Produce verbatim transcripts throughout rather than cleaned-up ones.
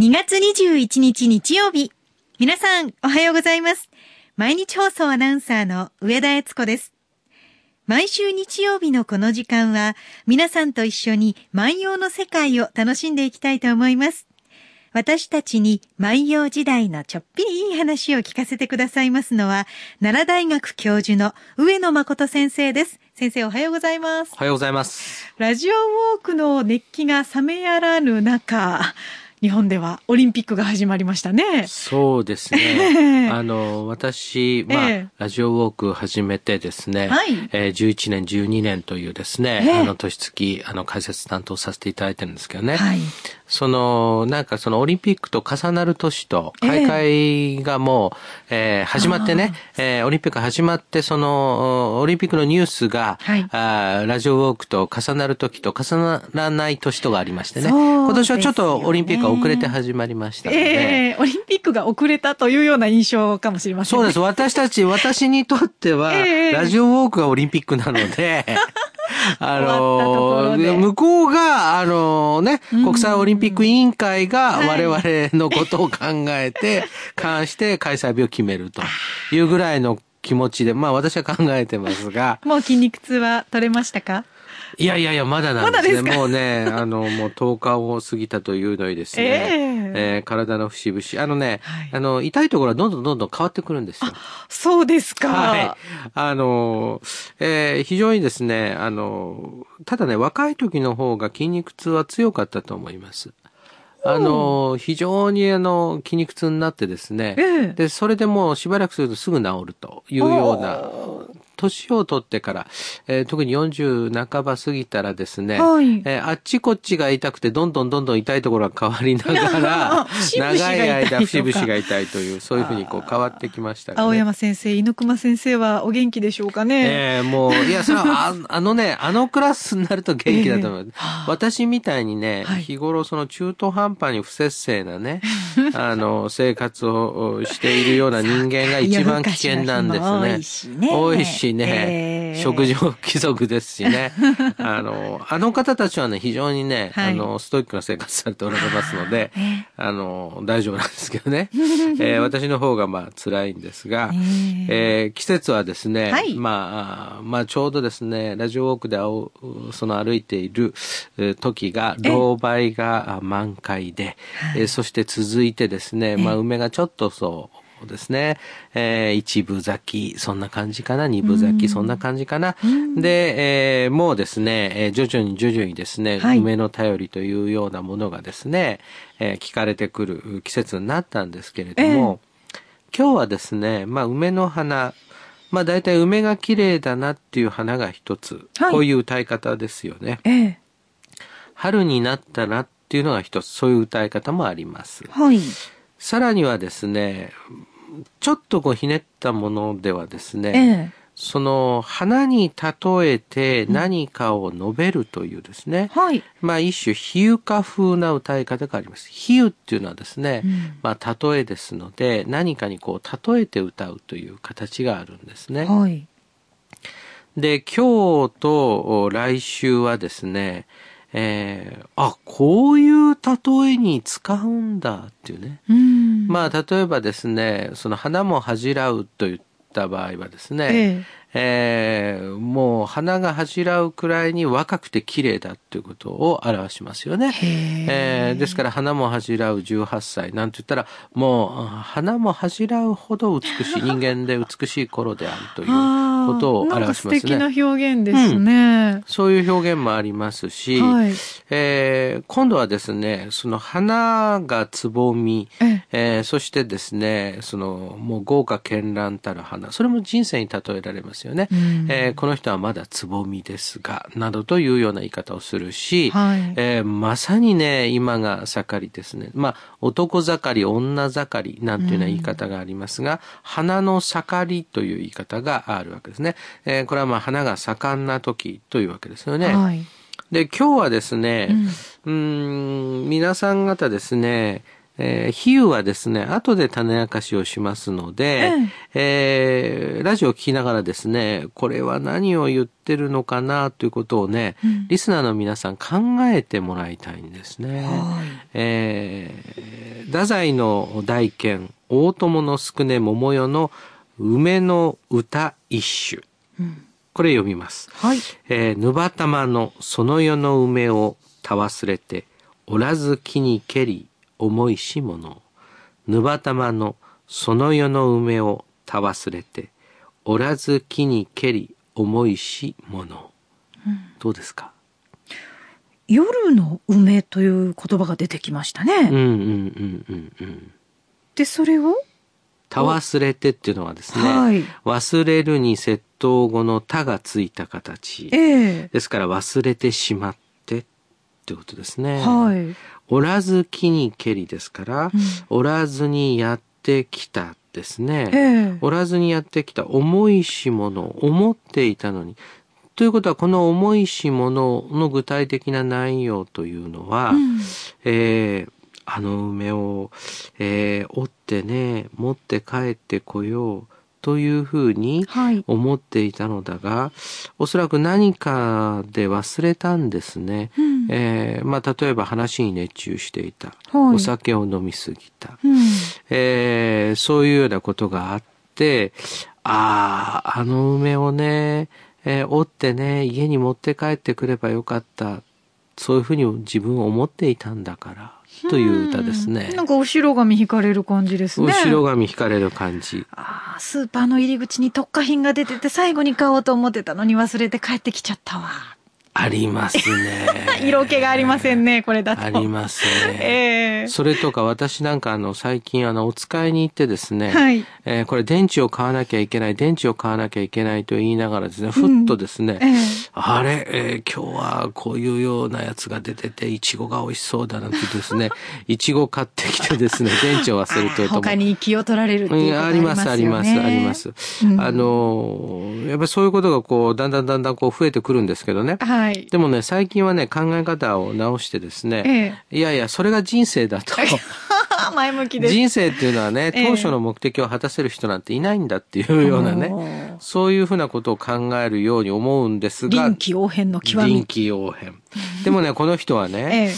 にがつにじゅういちにち日曜日、皆さんおはようございます。毎日放送アナウンサーの上田悦子です。毎週日曜日のこの時間は皆さんと一緒に万葉の世界を楽しんでいきたいと思います。私たちに万葉時代のちょっぴりいい話を聞かせてくださいますのは、奈良大学教授の上野誠先生です。先生、おはようございます。おはようございます。ラジオウォークの熱気が冷めやらぬ中、日本ではオリンピックが始まりましたね。そうですね。あの、私、まあ、えー、ラジオウォーク始めてですね、はい、えー、じゅういちねん、じゅうにねんというですね、えー、あの、年月、あの、解説担当させていただいてるんですけどね。はい。その、なんかそのオリンピックと重なる年と、開会がもう、えーえー、始まってね、えー、オリンピック始まって、その、オリンピックのニュースが、はい、あラジオウォークと重なる時と重ならない年とがありましてね。今年はちょっとオリンピック遅れて始まりましたので、えー、オリンピックが遅れたというような印象かもしれませんね。そうです。私たち、私にとっては、えー、ラジオウォークがオリンピックなので、あの、向こうが、あのね、国際オリンピック委員会が我々のことを考えて、関して開催日を決めるというぐらいの気持ちで、まあ私は考えてますが。もう筋肉痛は取れましたか？いやいやいや、まだなんですね。まだですか？もうね、あの、もうとおかを過ぎたというのにですね、えーえー、体の節々、あのね、はい、あの、痛いところはどんどんどんどん変わってくるんですよ。あ、そうですか。はい。あの、えー、非常にですね、あの、ただね、若い時の方が筋肉痛は強かったと思います。あの、非常にあの、筋肉痛になってですね、えー、で、それでもうしばらくするとすぐ治るというような、年を取ってから、えー、特によんじゅうなかば過ぎたらですね、はい、えー、あっちこっちが痛くて、どんどんどんどん痛いところが変わりながら、長い間、節々が痛いという、そういうふうにこう変わってきましたが、ね。青山先生、猪熊先生はお元気でしょうかね。えー、もう、いや、それはあ、あのね、あのクラスになると元気だと思います。えー、私みたいにね、はい、日頃その中途半端に不節制なね、あの、生活をしているような人間が一番危険なんですね。多いしね。ね、えー、食事も貴族ですしね。あの、あの方たちはね、非常にね、はい、あの、ストイックな生活されておられますので、あの、大丈夫なんですけどね。えー、私の方が、まあ、辛いんですが、えー、季節はですね、はい、まあ、まあ、ちょうどですね、ラジオウォークでその歩いている時が、ロウバイが満開で、えー、そして続いてですね、まあ、梅がちょっとそう、ですね、えー、一部咲きそんな感じかな、二部咲きそんな感じかな、で、えー、もうですね、えー、徐々に徐々にですね、はい、梅の便りというようなものがですね、えー、聞かれてくる季節になったんですけれども、えー、今日はですね、まあ梅の花、まあ大体梅が綺麗だなっていう花が一つ、はい、こういう歌い方ですよね、えー、春になったなっていうのが一つ、そういう歌い方もあります、はい。さらにはですね、ちょっとこうひねったものではですね、ええ、その花に例えて何かを述べるというですね、うん、はい、まあ一種比喩化風な歌い方があります。比喩っていうのはですね、うん、まあ例えですので、何かにこう例えて歌うという形があるんですね。はい、で、今日と来週はですね、えー、あ、こういう例えに使うんだっていうね。うん、まあ例えばですね、その花も恥じらうといった場合はですね、えええー、もう花が恥じらうくらいに若くて綺麗だっていうことを表しますよね。えー、ですから花も恥じらうじゅうはっさいなんて言ったら、もう花も恥じらうほど美しい、人間で美しい頃であるということを表しますね。素敵な表現ですね、うん。そういう表現もありますし、はい、えー、今度はですね、その花がつぼみ、ええー、そしてですね、そのもう豪華絢爛たる花、それも人生に例えられますよね。うん、えー、この人はまだつぼみですが、などというような言い方をするし、はい、えー、まさにね、今が盛りですね。まあ男盛り、女盛りなんていうような言い方がありますが、うん、花の盛りという言い方があるわけです。ね、えー、これはまあ花が盛んな時というわけですよね。はい、で、今日はですね、うん、うーん、皆さん方ですね、えー、比喩はですね、後で種明かしをしますので、うん、えー、ラジオを聞きながらですね、これは何を言ってるのかなということをね、うん、リスナーの皆さん考えてもらいたいんですね。はい、え太宰の大剣、大友の宿根桃代の梅の歌一首、うん、これ読みます。はい。えー、ぬばたまのその世の梅をた忘れて、おらず木にけり思いしもの。ぬばたまのその世の梅をた忘れて、おらず木にけり思いしもの。うん、どうですか。夜の梅という言葉が出てきましたね。うんうんうんうんうん。で、それをた忘れてっていうのはですね、はい、忘れるに接頭語のたがついた形、えー、ですから忘れてしまってってことですね。はい。おらず木にけりですから、うん、おらずにやってきたですね、えー。おらずにやってきた、思いしもの、思っていたのに。ということはこの思いしものの具体的な内容というのは、うんえー、あの梅を、えー、折ってね持って帰ってこようというふうに思っていたのだが、はい、おそらく何かで忘れたんですね、うんえーまあ、例えば話に熱中していた、はい、お酒を飲みすぎた、うんえー、そういうようなことがあって、あああの梅をねえー、折ってね家に持って帰ってくればよかった、そういうふうに自分を思っていたんだからという歌ですね。なんか後ろ髪引かれる感じですね。後ろ髪引かれる感じ。あー、スーパーの入り口に特価品が出てて最後に買おうと思ってたのに忘れて帰ってきちゃったわ。ありますね。色気がありませんね、これだと。ありますね。えー、それとか私なんかあの最近あのお使いに行ってですね、はいえー、これ電池を買わなきゃいけない、電池を買わなきゃいけないと言いながらですね、ふっとですね、うんえー、あれ、えー、今日はこういうようなやつが出てて、いちごが美味しそうだなんてですね、いちご買ってきてですね、電池を忘れてると。他に気を取られるっていうことがありますよね。あります、あります、あります。うん、あの、やっぱりそういうことがこう、だんだんだんだんこう増えてくるんですけどね。はい。でもね、最近はね、考え方を直してですね、ええ、いやいや、それが人生だと。前向きです。人生っていうのはね、当初の目的を果たせる人なんていないんだっていうようなね、そういうふうなことを考えるように思うんですが。臨機応変の極み。臨機応変。でもね、この人はね、ええ、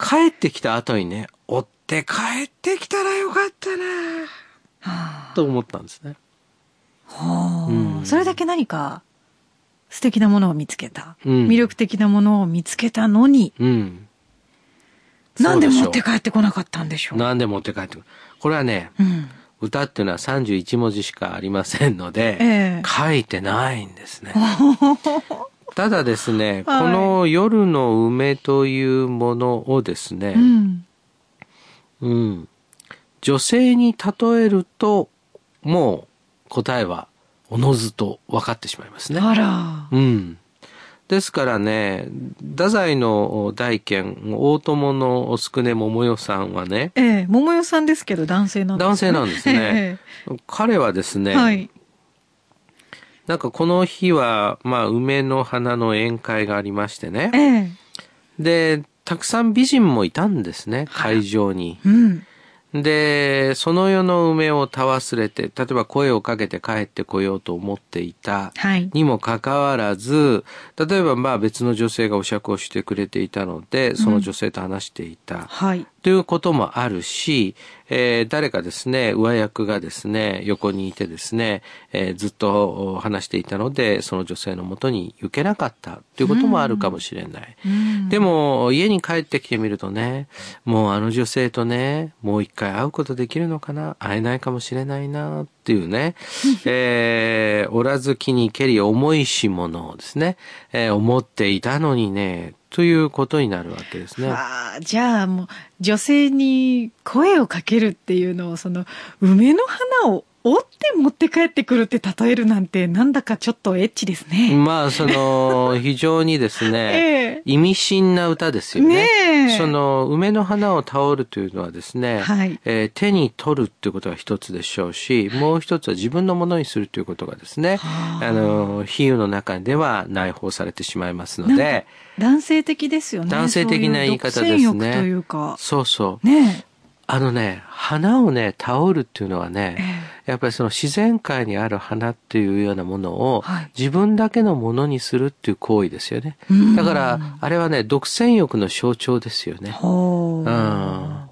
帰ってきた後にね、追って帰ってきたらよかったなぁ、と思ったんですね。はあ、うん。それだけ何か、素敵なものを見つけた、うん、魅力的なものを見つけたのに、うん、なんで持って帰ってこなかったんでしょう。なんで持って帰ってここれはね、うん、歌っていうのはさんじゅういちもじしかありませんので、えー、書いてないんですね。ただですね、はい、この夜の梅というものをですね、うんうん、女性に例えるともう答えはおのずと分かってしまいますね。あら。うん。ですからね、太宰の大剣、大友の宿根桃代さんはね。ええ、桃代さんですけど男性なんですね。男性なんですね。ええ、彼はですね、はい、なんかこの日は、まあ、梅の花の宴会がありましてね。ええ、で、たくさん美人もいたんですね、会場に。うん。で、その世の梅をた忘れて、例えば声をかけて帰ってこようと思っていたにもかかわらず、はい、例えばまあ別の女性がお酌をしてくれていたので、その女性と話していた、うんはい、ということもあるし、えー、誰かですね、上役がですね、横にいてですね、えー、ずっと話していたので、その女性のもとに行けなかったということもあるかもしれない、うんうん、でも家に帰ってきてみるとね、もうあの女性とね、もう一回一回会うことできるのかな、会えないかもしれないなっていうね、えー、おらず木にけり思いしものをですね、えー、思っていたのにねということになるわけですね。あ、じゃあもう女性に声をかけるっていうのを、その梅の花を折って持って帰ってくるって例えるなんて、なんだかちょっとエッチですね。まあその非常にですね、ええ、意味深な歌ですよね。ね、その梅の花をたおるというのはですね、はいえー、手に取るっていうことが一つでしょうし、もう一つは自分のものにするということがですね、あの比喩の中では内包されてしまいますので、男性的ですよね。男性的な言い方ですね。というか、そうそう。ね。あのね、花をね、たおるっていうのはね、えー、やっぱりその自然界にある花っていうようなものを自分だけのものにするっていう行為ですよね。はい、だから、あれはね、独占欲の象徴ですよね。うん。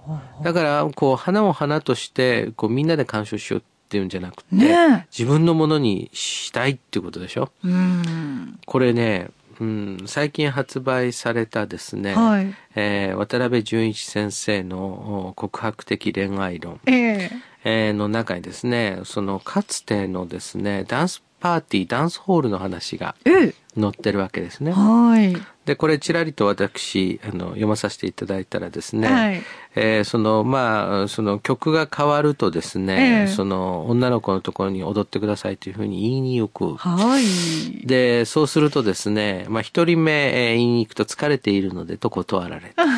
だからこう花を花としてこうみんなで鑑賞しようっていうんじゃなくて、ね、自分のものにしたいっていうことでしょ。うんこれね、うん、最近発売されたですね、はい、えー、渡辺淳一先生の告白的恋愛論、えーえー、の中にですね、そのかつてのですねダンスパーティーダンスホールの話が載ってるわけですね、えー、はい。でこれちらりと私あの読まさせていただいたらですね、はい、えー、そのまあその曲が変わるとですね、えー、その女の子のところに踊ってくださいというふうに言いに行く、はい、でそうするとですね、まあ、一人目、えー、言いに行くと疲れているのでと断られた、ね、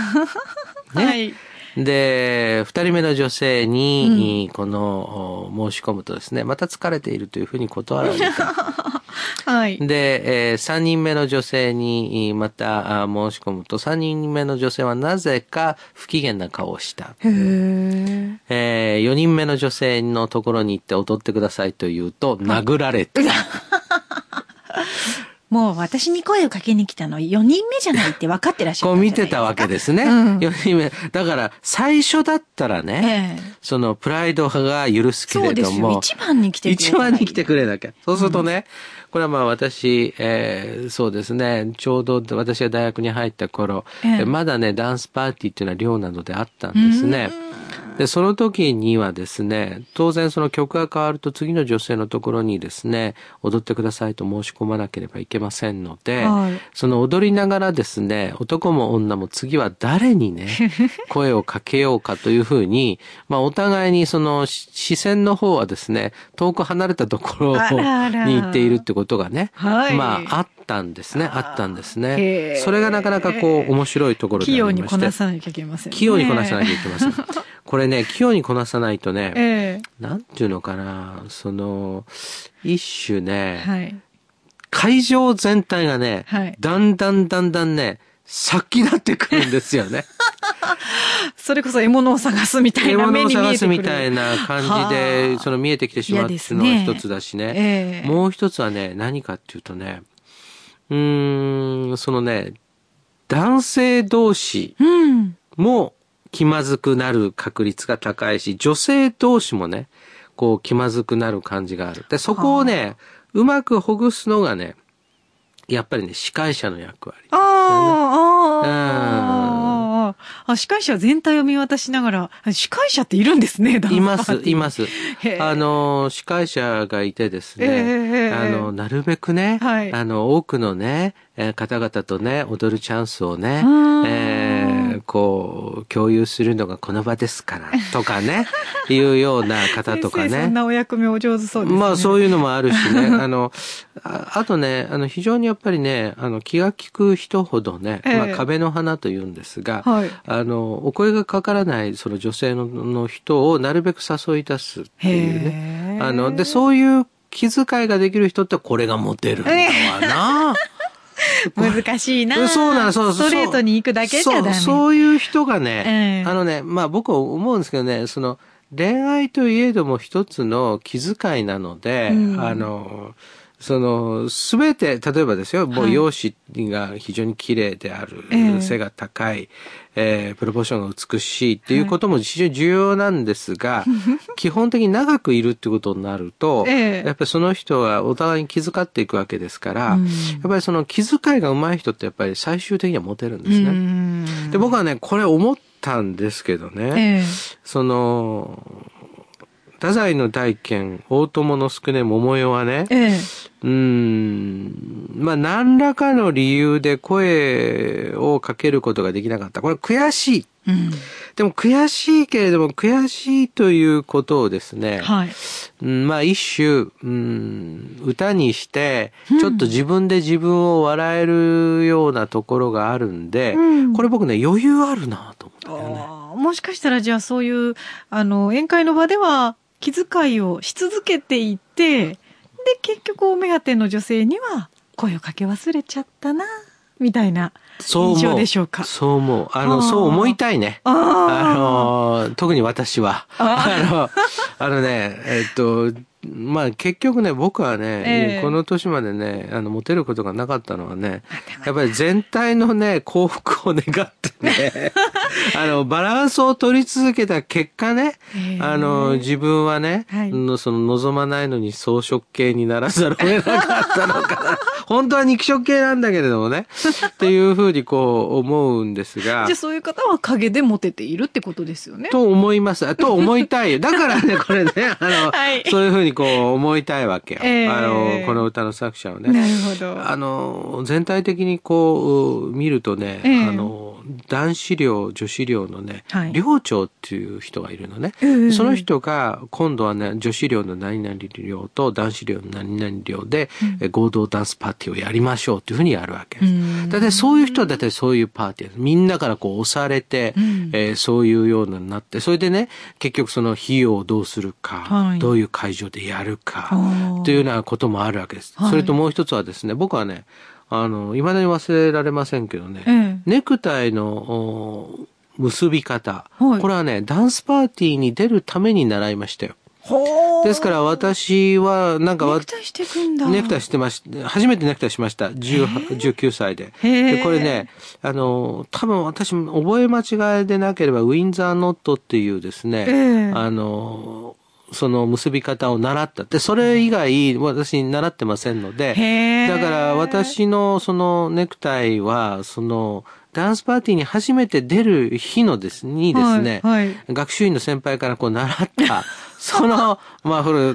はい、で二人目の女性に、うん、この申し込むとですね、また疲れているというふうに断られたはい、で、えー、さんにんめの女性にまた申し込むとさんにんめの女性はなぜか不機嫌な顔をした。へー、えー、よにんめの女性のところに行って踊ってくださいと言うと殴られた。もう私に声をかけに来たのよにんめじゃないって分かってらっしゃる。こう見てたわけですね。うん、よにんめ。だから最初だったらね、ええ、そのプライドが許すけれども。そうですよ。一番に来てくれなきゃ。一番に来てくれなきゃ。そうするとね、うん、これはまあ私、えー、そうですね、ちょうど私が大学に入った頃、ええ、まだね、ダンスパーティーっていうのは寮などであったんですね。で、その時にはですね、当然その曲が変わると次の女性のところにですね、踊ってくださいと申し込まなければいけない。ませんので、はい、その踊りながらですね、男も女も次は誰にね声をかけようかというふうに、まあお互いにその視線の方はですね、遠く離れたところに行っているってことがね、はい、まああったんですね、あったんですね。それがなかなかこう面白いところでありまして、器用にこなさなきゃいけません、ね。器用にこなさなきゃいけません。これね、器用にこなさないとね、なんていうのかな、その一種ね。はい、会場全体がね、はい、だんだんだんだんね、先になってくるんですよね。それこそ獲物を探すみたいな、目に見えてくる獲物を探すみたいな感じで、その見えてきてしまうっていうのが一つだしね。ね、えー、もう一つはね、何かっていうとね、うーん、そのね、男性同士も気まずくなる確率が高いし、女性同士もね、こう気まずくなる感じがある。で、そこをね、うまくほぐすのがね、やっぱりね、司会者の役割、ね。ああ、ああ、司会者全体を見渡しながら、司会者っているんですね、います、います。あの、司会者がいてですね、あの、なるべくね、はい、あの、多くのね、方々とね、踊るチャンスをね、えー、こう、共有するのがこの場ですから、とかね、いうような方とかね。そんなお役目お上手そうですね。まあそういうのもあるしね、あの、あ, あとね、あの非常にやっぱりね、あの気が利く人ほどね、えーまあ、壁の花というんですが、はい、あの、お声がかからないその女性 の, の人をなるべく誘い出すっていうね。あの、で、そういう気遣いができる人ってこれがモテるのかな。難しいな。そうなの、そうそう。ストレートに行くだけじゃダメ。そう、そういう人がね、えー、あのね、まあ僕は思うんですけどね、その恋愛といえども一つの気遣いなので、うん、あの、その、すべて、例えばですよ、もう容姿が非常に綺麗である、はい、背が高い、えー、プロポーションが美しいっていうことも非常に重要なんですが、はい、基本的に長くいるってことになると、えー、やっぱりその人はお互いに気遣っていくわけですから、うん、やっぱりその気遣いが上手い人ってやっぱり最終的にはモテるんですね。うん、で、僕はね、これ思ったんですけどね、えー、その、太宰の大賢、大友の宿根桃代はね、ええ、うーん、まあ何らかの理由で声をかけることができなかった。これ悔しい。うん、でも悔しいけれども、悔しいということをですね、はい、まあ一種、うん、歌にして、ちょっと自分で自分を笑えるようなところがあるんで、うん、これ僕ね、余裕あるなと思ったよね。あ、もしかしたらじゃあそういう、あの、宴会の場では、気遣いをし続けていて、で結局お目当ての女性には声をかけ忘れちゃったなみたいな印象でしょうか。そう思う。あの、そう思いたいね。あの特に私は あ, あのあのねえっとまあ結局ね、僕はね、えー、この年までね、あのモテることがなかったのはね、やっぱり全体のね幸福を願ってねあのバランスを取り続けた結果ね、えー、あの自分はね、はい、のその望まないのに草食系にならざるを得なかったのかな本当は肉食系なんだけれどもねっていうふうにこう思うんですがじゃあそういう方は陰でモテているってことですよねと思いますと思いたいだからねこれねあの、はい、そういうふうにこう思いたいわけよ、えー、あのこの歌の作者をねなるほどあの全体的にこう見るとね、えー、あの男子寮女子寮のね、はい、寮長っていう人がいるのね、えー、その人が今度はね女子寮の何々寮と男子寮の何々寮で、うん、合同ダンスパーティーをやりましょうっていうふうにやるわけですだってそういう人はだってそういうパーティーですみんなからこう押されて、うんえー、そういうようになってそれでね結局その費用をどうするか、はい、どういう会場でやるかというようなこともあるわけです、はい、それともう一つはですね僕はねあの未だに忘れられませんけどね、ええ、ネクタイの結び方、はい、これはねダンスパーティーに出るために習いましたよですから私はなんかネクタイしてくんだネクタイしてました初めてネクタイしましたじゅうきゅうさい で, でこれねあの多分私覚え間違いでなければウィンザーノットっていうですねあのその結び方を習ったってそれ以外私習ってませんのでだから私のそのネクタイはそのダンスパーティーに初めて出る日のですにですね、はいはい、学習院の先輩からこう習ったそのまあこれ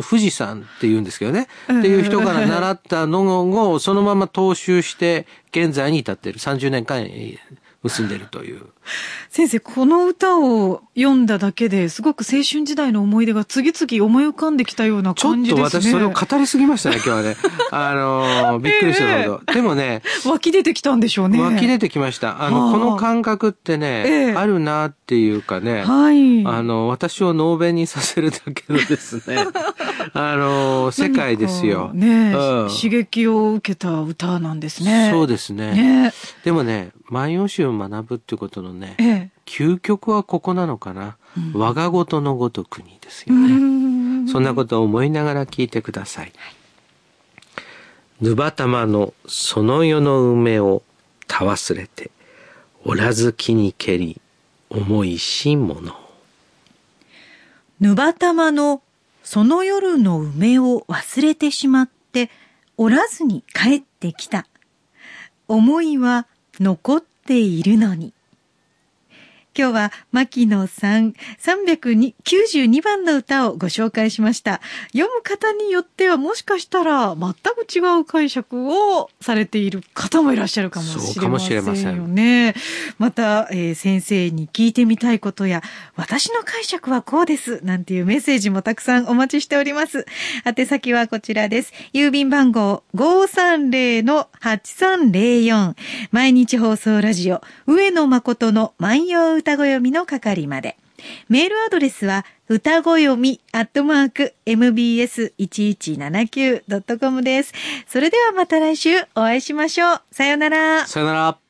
富士山って言うんですけどねっていう人から習ったのをそのまま踏襲して現在に至っているさんじゅうねんかん結んでるという先生この歌を読んだだけですごく青春時代の思い出が次々思い浮かんできたような感じですねちょっと私それを語りすぎましたね今日はねあのびっくりしたほど、えー、でもね湧き出てきたんでしょうね湧き出てきましたあのこの感覚ってね、えー、あるなっていうかね、はい、あの私をノーベンにさせるだけのですねあの世界ですよ、ねうん、刺激を受けた歌なんですねそうです ね, ねでもね万葉集学ぶってことのね、ええ、究極はここなのかな、うん、我が事のごとくにですよねそんなことを思いながら聞いてください、はい、ぬばたまのその世の梅をたわすれておらずきにけり重いしものぬばたまのその夜の梅を忘れてしまっておらずに帰ってきた思いは残ってているのに今日は牧野さんさんびゃくきゅうじゅうにばんの歌をご紹介しました読む方によってはもしかしたら全く違う解釈をされている方もいらっしゃるかもしれませんよね。そうかもしれません。また、えー、先生に聞いてみたいことや私の解釈はこうですなんていうメッセージもたくさんお待ちしております宛先はこちらです郵便番号 ごーさんぜろ はちさんぜろよん 毎日放送ラジオ上野誠の万葉歌歌ごよみの係までメールアドレスは歌ごよみアットマーク エムビーエスいちいちななきゅうドットコム ですそれではまた来週お会いしましょうさよならさよなら。